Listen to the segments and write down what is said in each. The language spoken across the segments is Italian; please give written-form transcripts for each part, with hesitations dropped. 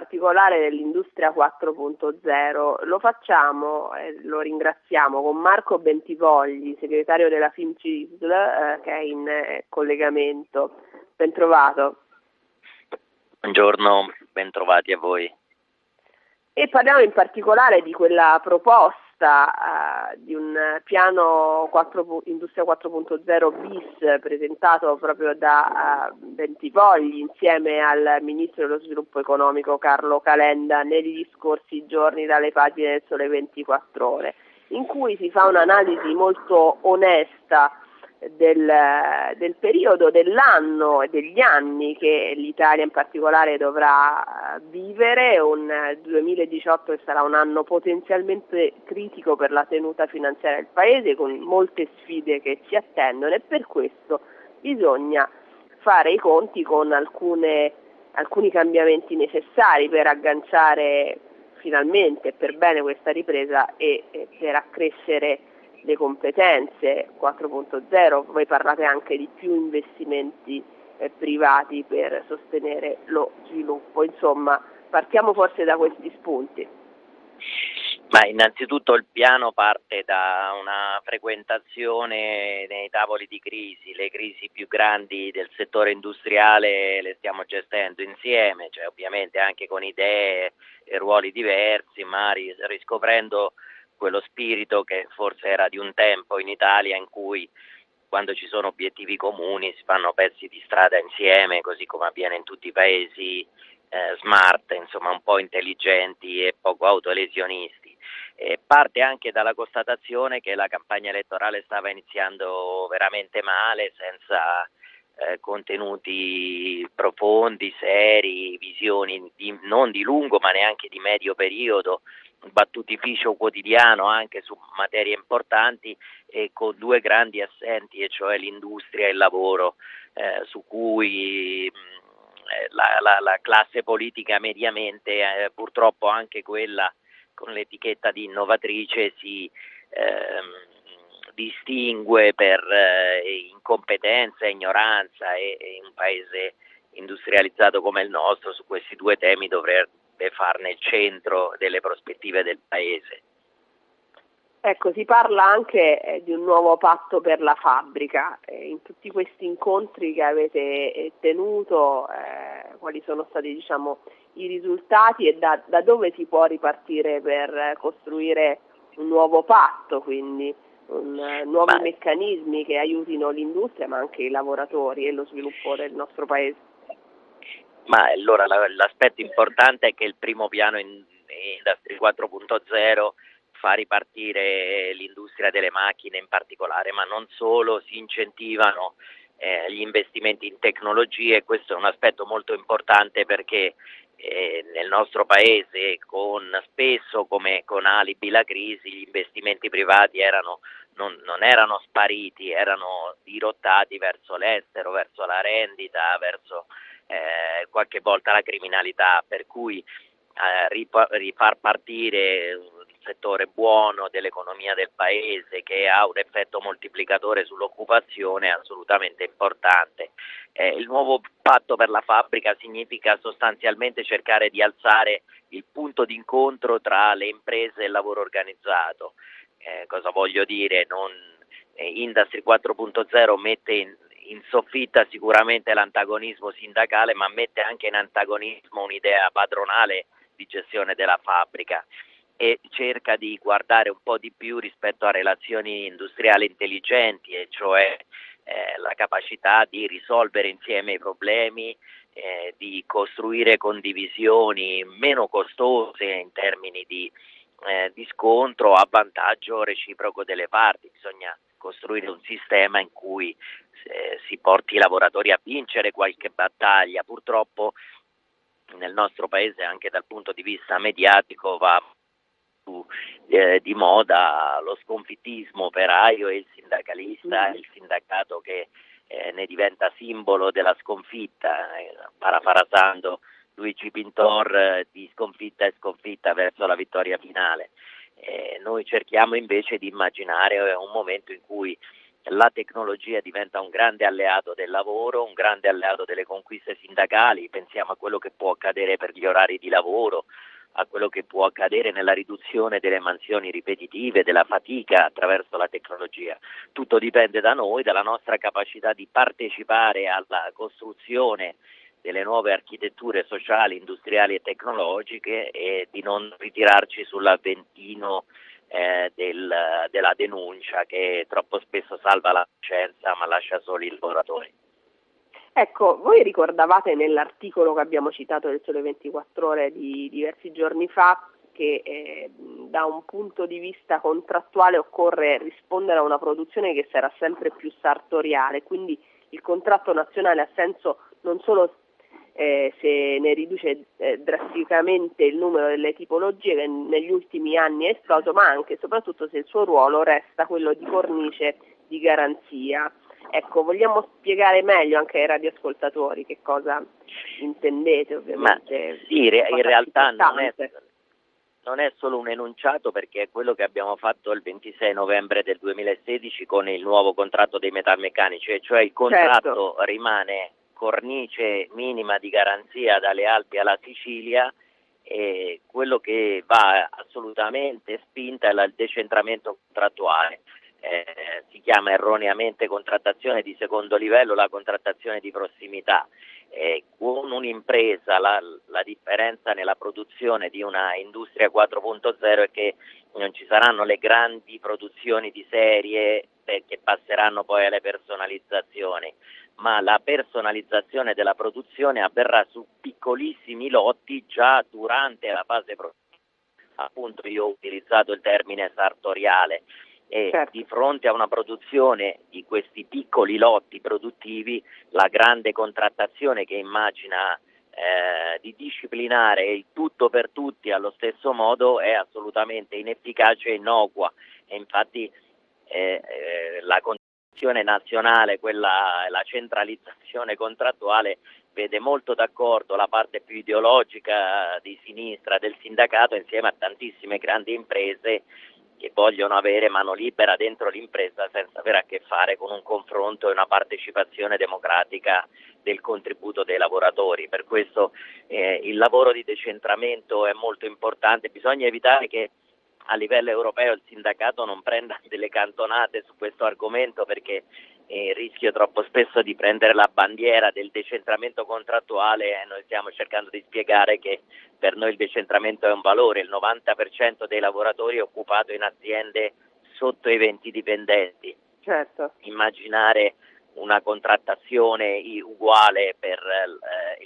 particolare dell'industria 4.0. Lo facciamo e lo ringraziamo con Marco Bentivogli, segretario della FIM CISL, che è in collegamento. Ben trovato. Buongiorno, bentrovati a voi. E parliamo in particolare di quella proposta di un piano Industria 4.0 bis presentato proprio da Bentivogli insieme al Ministro dello Sviluppo Economico Carlo Calenda negli scorsi giorni dalle pagine del Sole 24 Ore, in cui si fa un'analisi molto onesta del periodo, dell'anno e degli anni che l'Italia in particolare dovrà vivere. Un 2018 che sarà un anno potenzialmente critico per la tenuta finanziaria del Paese, con molte sfide che ci attendono, e per questo bisogna fare i conti con alcuni cambiamenti necessari per agganciare finalmente per bene questa ripresa e per accrescere le competenze 4.0, voi parlate anche di più investimenti privati per sostenere lo sviluppo. Insomma, partiamo forse da questi spunti. Ma innanzitutto il piano parte da una frequentazione nei tavoli di crisi. Le crisi più grandi del settore industriale le stiamo gestendo insieme, cioè ovviamente anche con idee e ruoli diversi, ma riscoprendo quello spirito che forse era di un tempo in Italia, in cui quando ci sono obiettivi comuni si fanno pezzi di strada insieme, così come avviene in tutti i paesi smart, insomma un po' intelligenti e poco autolesionisti. E parte anche dalla constatazione che la campagna elettorale stava iniziando veramente male, senza contenuti profondi, seri, visioni non di lungo ma neanche di medio periodo, battutificio quotidiano anche su materie importanti, e con due grandi assenti, e cioè l'industria e il lavoro, su cui la classe politica mediamente, purtroppo anche quella con l'etichetta di innovatrice, si distingue per incompetenza, ignoranza, e un paese industrializzato come il nostro su questi due temi dovrebbe farne il centro delle prospettive del Paese. Ecco, si parla anche di un nuovo patto per la fabbrica. In tutti questi incontri che avete tenuto, quali sono stati, diciamo, i risultati e da dove si può ripartire per costruire un nuovo patto, quindi nuovi meccanismi che aiutino l'industria ma anche i lavoratori e lo sviluppo del nostro Paese? Ma allora l'aspetto importante è che il primo piano Industria 4.0 fa ripartire l'industria delle macchine in particolare, ma non solo, si incentivano gli investimenti in tecnologie, e questo è un aspetto molto importante perché nel nostro paese, spesso come con alibi la crisi, gli investimenti privati non erano spariti, erano dirottati verso l'estero, verso la rendita, verso qualche volta la criminalità, per cui rifar partire un settore buono dell'economia del Paese che ha un effetto moltiplicatore sull'occupazione è assolutamente importante. Il nuovo patto per la fabbrica significa sostanzialmente cercare di alzare il punto d'incontro tra le imprese e il lavoro organizzato. Cosa voglio dire? Industry 4.0 mette in soffitta sicuramente l'antagonismo sindacale, ma mette anche in antagonismo un'idea padronale di gestione della fabbrica, e cerca di guardare un po' di più rispetto a relazioni industriali intelligenti, e cioè la capacità di risolvere insieme i problemi, di costruire condivisioni meno costose in termini di scontro a vantaggio reciproco delle parti. Bisogna costruire un sistema in cui si porti i lavoratori a vincere qualche battaglia. Purtroppo nel nostro paese, anche dal punto di vista mediatico, va più di moda lo sconfittismo operaio e il sindacalista, il sindacato che ne diventa simbolo della sconfitta, parafrasando Luigi Pintor, di sconfitta e sconfitta verso la vittoria finale. Noi cerchiamo invece di immaginare un momento in cui la tecnologia diventa un grande alleato del lavoro, un grande alleato delle conquiste sindacali, pensiamo a quello che può accadere per gli orari di lavoro, a quello che può accadere nella riduzione delle mansioni ripetitive, della fatica attraverso la tecnologia. Tutto dipende da noi, dalla nostra capacità di partecipare alla costruzione delle nuove architetture sociali, industriali e tecnologiche e di non ritirarci sull'avventino della denuncia che troppo spesso salva la scienza ma lascia soli i lavoratori. Ecco, voi ricordavate nell'articolo che abbiamo citato del Sole 24 Ore di diversi giorni fa che da un punto di vista contrattuale occorre rispondere a una produzione che sarà sempre più sartoriale, quindi il contratto nazionale ha senso non solo se ne riduce drasticamente il numero delle tipologie che negli ultimi anni è esploso, ma anche e soprattutto se il suo ruolo resta quello di cornice di garanzia. Ecco, vogliamo spiegare meglio anche ai radioascoltatori che cosa intendete, ovviamente. Ma sì, in realtà non è solo un enunciato, perché è quello che abbiamo fatto il 26 novembre del 2016 con il nuovo contratto dei metalmeccanici, cioè il contratto rimane cornice minima di garanzia dalle Alpi alla Sicilia, e quello che va assolutamente spinta è il decentramento contrattuale. Si chiama erroneamente contrattazione di secondo livello la contrattazione di prossimità. Con un'impresa la differenza nella produzione di una industria 4.0 è che non ci saranno le grandi produzioni di serie che passeranno poi alle personalizzazioni, ma la personalizzazione della produzione avverrà su piccolissimi lotti già durante la fase produttiva. Appunto, io ho utilizzato il termine sartoriale. E di fronte a una produzione di questi piccoli lotti produttivi, la grande contrattazione che immagina di disciplinare il tutto per tutti allo stesso modo è assolutamente inefficace e innocua, e infatti la contrattazione nazionale, la centralizzazione contrattuale, vede molto d'accordo la parte più ideologica di sinistra del sindacato insieme a tantissime grandi imprese che vogliono avere mano libera dentro l'impresa senza avere a che fare con un confronto e una partecipazione democratica del contributo dei lavoratori. Per questo il lavoro di decentramento è molto importante, bisogna evitare che a livello europeo il sindacato non prenda delle cantonate su questo argomento, perché il rischio troppo spesso di prendere la bandiera del decentramento contrattuale, noi stiamo cercando di spiegare che per noi il decentramento è un valore, il 90% dei lavoratori è occupato in aziende sotto i 20 dipendenti. Certo. Immaginare una contrattazione uguale per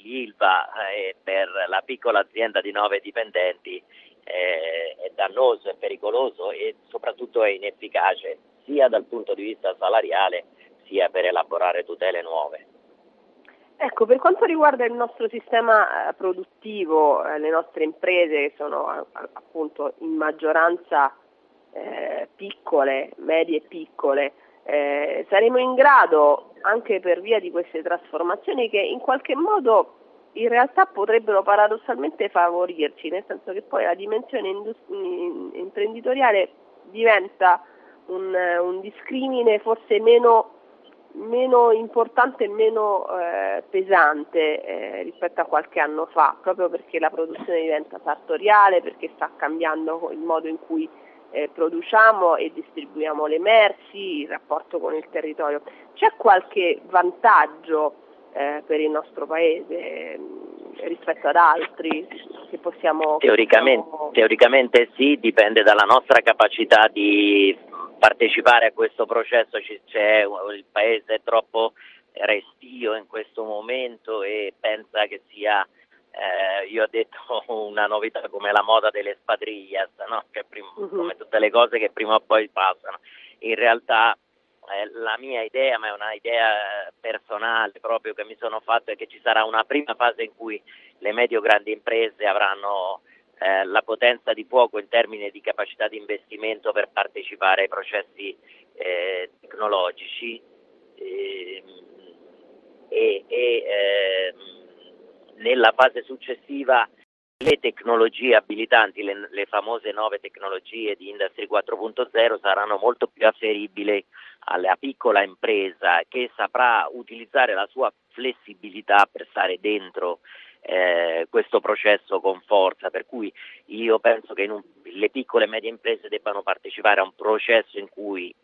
l'ILVA e per la piccola azienda di 9 dipendenti è dannoso, è pericoloso e soprattutto è inefficace sia dal punto di vista salariale sia per elaborare tutele nuove. Ecco, per quanto riguarda il nostro sistema produttivo, le nostre imprese che sono appunto in maggioranza piccole, medie e piccole, saremo in grado, anche per via di queste trasformazioni che in qualche modo in realtà potrebbero paradossalmente favorirci, nel senso che poi la dimensione imprenditoriale diventa un discrimine forse meno importante e meno pesante rispetto a qualche anno fa, proprio perché la produzione diventa sartoriale, perché sta cambiando il modo in cui produciamo e distribuiamo le merci, il rapporto con il territorio. C'è qualche vantaggio per il nostro paese rispetto ad altri che possiamo teoricamente sì, dipende dalla nostra capacità di partecipare a questo processo. Il paese è troppo restio in questo momento e pensa che sia io ho detto una novità come la moda delle espadrillas, no? Che come tutte le cose che prima o poi passano. In realtà la mia idea, ma è una idea personale proprio che mi sono fatto, è che ci sarà una prima fase in cui le medio-grandi imprese avranno la potenza di fuoco in termini di capacità di investimento per partecipare ai processi tecnologici e nella fase successiva le tecnologie abilitanti, le famose 9 tecnologie di Industry 4.0 saranno molto più afferibili alla piccola impresa che saprà utilizzare la sua flessibilità per stare dentro questo processo con forza, per cui io penso che le piccole e medie imprese debbano partecipare a un processo in cui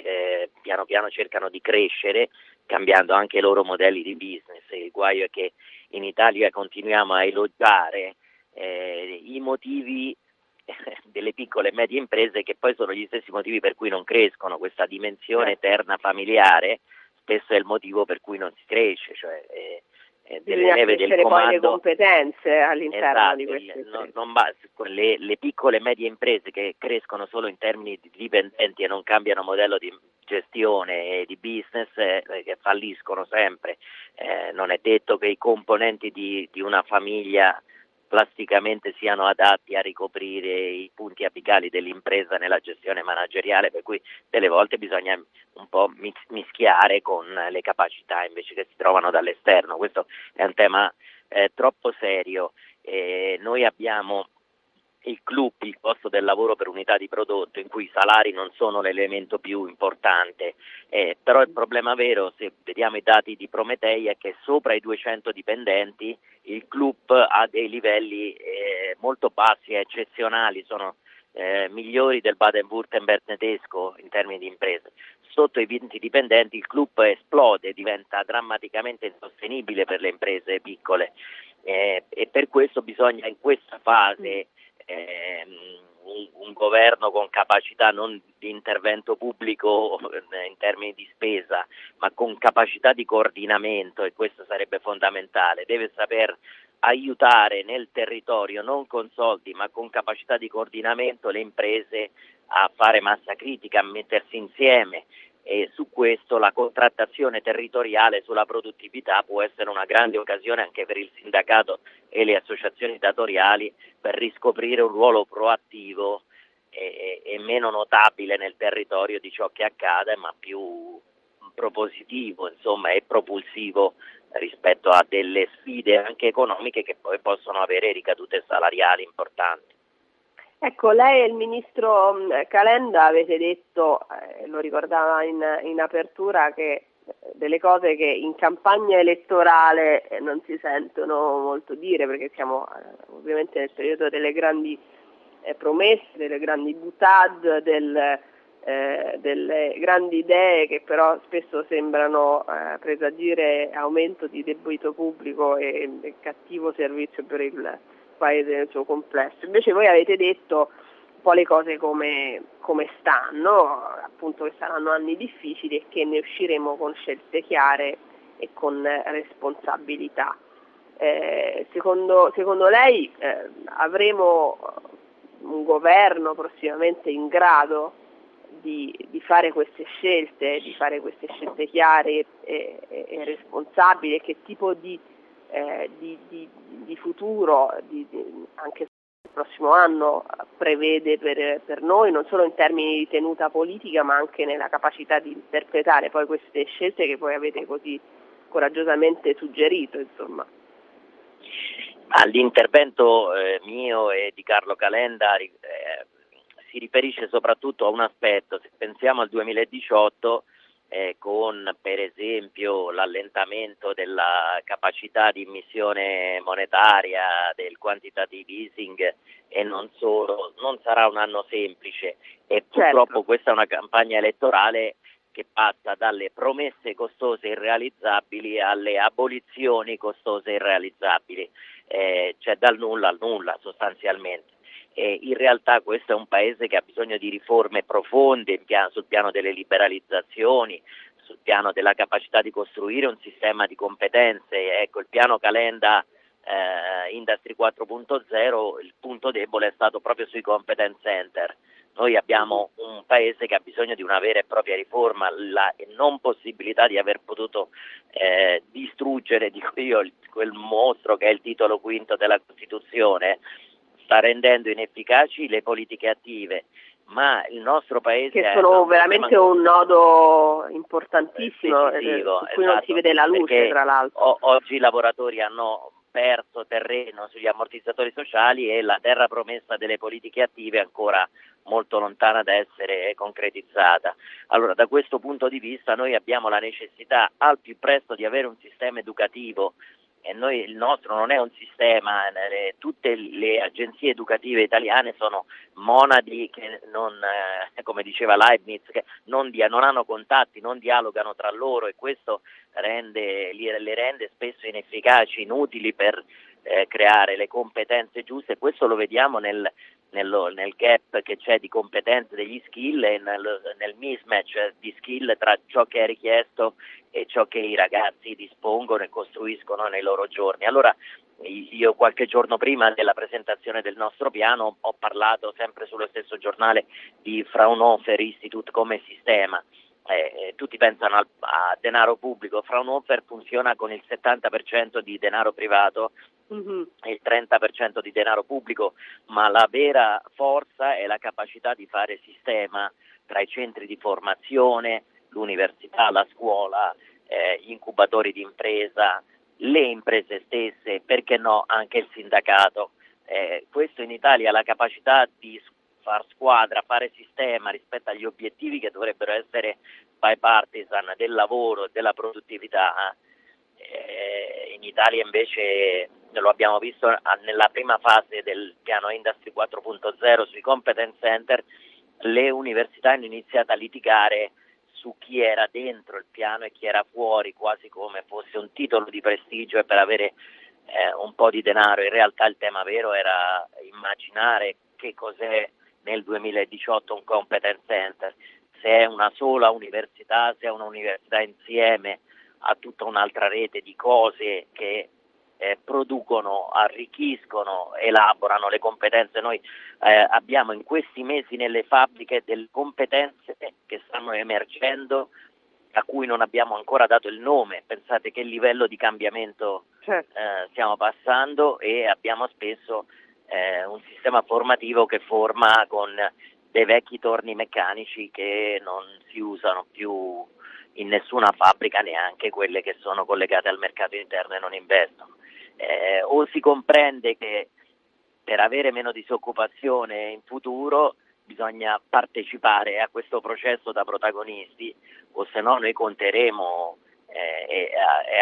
piano piano cercano di crescere cambiando anche i loro modelli di business. Il guaio è che in Italia continuiamo a elogiare i motivi delle piccole e medie imprese che poi sono gli stessi motivi per cui non crescono. Questa dimensione eterna familiare spesso è il motivo per cui non si cresce, cioè bisogna crescere poi le competenze all'interno, esatto, di queste imprese. Non basta, le piccole e medie imprese che crescono solo in termini di dipendenti e non cambiano modello di gestione e di business che falliscono sempre. Non è detto che i componenti di una famiglia plasticamente siano adatti a ricoprire i punti apicali dell'impresa nella gestione manageriale, per cui delle volte bisogna un po' mischiare con le capacità invece che si trovano dall'esterno. Questo è un tema troppo serio. Noi abbiamo il CLUP, il costo del lavoro per unità di prodotto, in cui i salari non sono l'elemento più importante, però il problema vero, se vediamo i dati di Prometeia, è che sopra i 200 dipendenti il CLUP ha dei livelli molto bassi, eccezionali, sono migliori del Baden-Württemberg tedesco in termini di imprese. Sotto i 20 dipendenti il CLUP esplode, diventa drammaticamente insostenibile per le imprese piccole, e per questo bisogna in questa fase un governo con capacità non di intervento pubblico in termini di spesa, ma con capacità di coordinamento, e questo sarebbe fondamentale. Deve saper aiutare nel territorio, non con soldi, ma con capacità di coordinamento, le imprese a fare massa critica, a mettersi insieme, e su questo la contrattazione territoriale sulla produttività può essere una grande occasione anche per il sindacato e le associazioni datoriali per riscoprire un ruolo proattivo e meno notabile nel territorio di ciò che accade, ma più propositivo, insomma, e propulsivo rispetto a delle sfide anche economiche che poi possono avere ricadute salariali importanti. Ecco, lei e il ministro Calenda avete detto, lo ricordava in apertura, che delle cose che in campagna elettorale non si sentono molto dire, perché siamo ovviamente nel periodo delle grandi promesse, delle grandi boutade, delle grandi idee che però spesso sembrano presagire aumento di debito pubblico e cattivo servizio per il paese nel suo complesso. Invece voi avete detto un po' le cose come stanno, appunto, che saranno anni difficili e che ne usciremo con scelte chiare e con responsabilità. Secondo lei avremo un governo prossimamente in grado di fare queste scelte, chiare e responsabili? Che tipo di futuro, anche il prossimo anno, prevede per noi, non solo in termini di tenuta politica, ma anche nella capacità di interpretare poi queste scelte che poi avete così coraggiosamente suggerito, insomma? All'intervento mio e di Carlo Calenda si riferisce soprattutto a un aspetto. Se pensiamo al 2018, con per esempio l'allentamento della capacità di immissione monetaria, del quantitative easing e non solo, non sarà un anno semplice, e purtroppo certo, questa è una campagna elettorale che passa dalle promesse costose e irrealizzabili alle abolizioni costose e irrealizzabili, cioè dal nulla al nulla sostanzialmente. In realtà questo è un paese che ha bisogno di riforme profonde sul piano delle liberalizzazioni, sul piano della capacità di costruire un sistema di competenze. Ecco, il piano Calenda Industry 4.0, il punto debole è stato proprio sui competence center. Noi abbiamo un paese che ha bisogno di una vera e propria riforma, la non possibilità di aver potuto distruggere, dico io, quel mostro che è il titolo quinto della Costituzione, sta rendendo inefficaci le politiche attive, ma il nostro paese che sono veramente un nodo importantissimo, su cui, esatto, non si vede la luce, tra l'altro. Oggi i lavoratori hanno perso terreno sugli ammortizzatori sociali e la terra promessa delle politiche attive ancora molto lontana da essere concretizzata. Allora, da questo punto di vista noi abbiamo la necessità al più presto di avere un sistema educativo, e noi, il nostro non è un sistema, tutte le agenzie educative italiane sono monadi che non, come diceva Leibniz, che non hanno contatti, non dialogano tra loro, e questo le rende spesso inefficaci, inutili per creare le competenze giuste. Questo lo vediamo nel gap che c'è di competenze degli skill e nel mismatch di skill tra ciò che è richiesto e ciò che i ragazzi dispongono e costruiscono nei loro giorni. Allora, io qualche giorno prima della presentazione del nostro piano ho parlato sempre sullo stesso giornale di Fraunhofer Institute come sistema. Tutti pensano a denaro pubblico. Fraunhofer funziona con il 70% di denaro privato e il 30% di denaro pubblico, ma la vera forza è la capacità di fare sistema tra i centri di formazione, l'università, la scuola, incubatori di impresa, le imprese stesse, perché no anche il sindacato. Questo in Italia, la capacità di far squadra, fare sistema rispetto agli obiettivi che dovrebbero essere bipartisan del lavoro, della produttività, in Italia invece lo abbiamo visto nella prima fase del piano Industry 4.0 sui competence center. Le università hanno iniziato a litigare su chi era dentro il piano e chi era fuori, quasi come fosse un titolo di prestigio e per avere un po' di denaro. In realtà il tema vero era immaginare che cos'è nel 2018 un competence center, se è una sola università, se è un'università insieme a tutta un'altra rete di cose che producono, arricchiscono, elaborano le competenze. Noi abbiamo in questi mesi nelle fabbriche delle competenze che stanno emergendo, a cui non abbiamo ancora dato il nome. Pensate che livello di cambiamento stiamo passando, e abbiamo spesso un sistema formativo che forma con dei vecchi torni meccanici che non si usano più in nessuna fabbrica, neanche quelle che sono collegate al mercato interno e non investono. O si comprende che per avere meno disoccupazione in futuro bisogna partecipare a questo processo da protagonisti, o se no noi conteremo e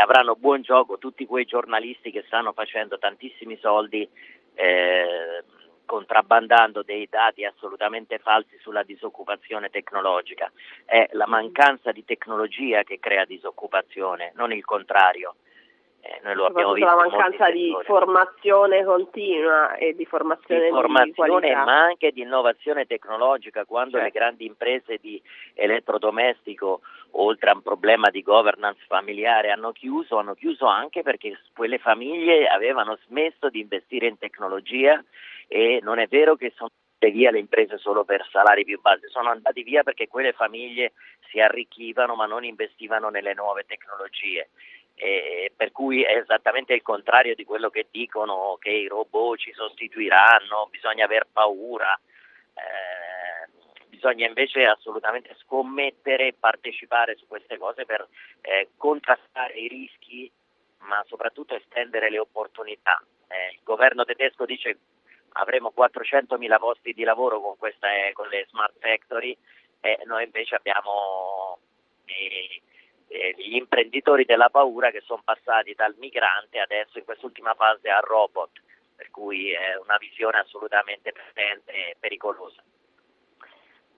avranno buon gioco tutti quei giornalisti che stanno facendo tantissimi soldi contrabbandando dei dati assolutamente falsi sulla disoccupazione tecnologica. È la mancanza di tecnologia che crea disoccupazione, non il contrario. Noi lo abbiamo visto, la mancanza di formazione continua e di formazione di qualità, ma anche di innovazione tecnologica. Quando le grandi imprese di elettrodomestico, oltre a un problema di governance familiare, hanno chiuso anche perché quelle famiglie avevano smesso di investire in tecnologia, e non è vero che sono andate via le imprese solo per salari più bassi, sono andati via perché quelle famiglie si arricchivano ma non investivano nelle nuove tecnologie. Per cui è esattamente il contrario di quello che dicono, che i robot ci sostituiranno, bisogna aver paura, bisogna invece assolutamente scommettere e partecipare su queste cose per contrastare i rischi, ma soprattutto estendere le opportunità. Il governo tedesco dice avremo 400.000 posti di lavoro con le smart factory, e noi invece abbiamo gli imprenditori della paura che sono passati dal migrante adesso in quest'ultima fase al robot, per cui è una visione assolutamente presente e pericolosa.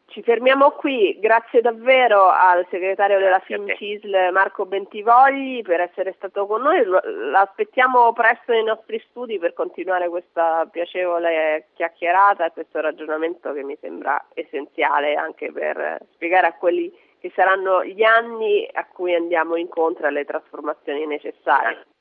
Ci fermiamo qui, grazie davvero al segretario della FIM CISL Marco Bentivogli per essere stato con noi. L'aspettiamo presto nei nostri studi per continuare questa piacevole chiacchierata e questo ragionamento che mi sembra essenziale anche per spiegare a quelli che saranno gli anni a cui andiamo incontro alle trasformazioni necessarie.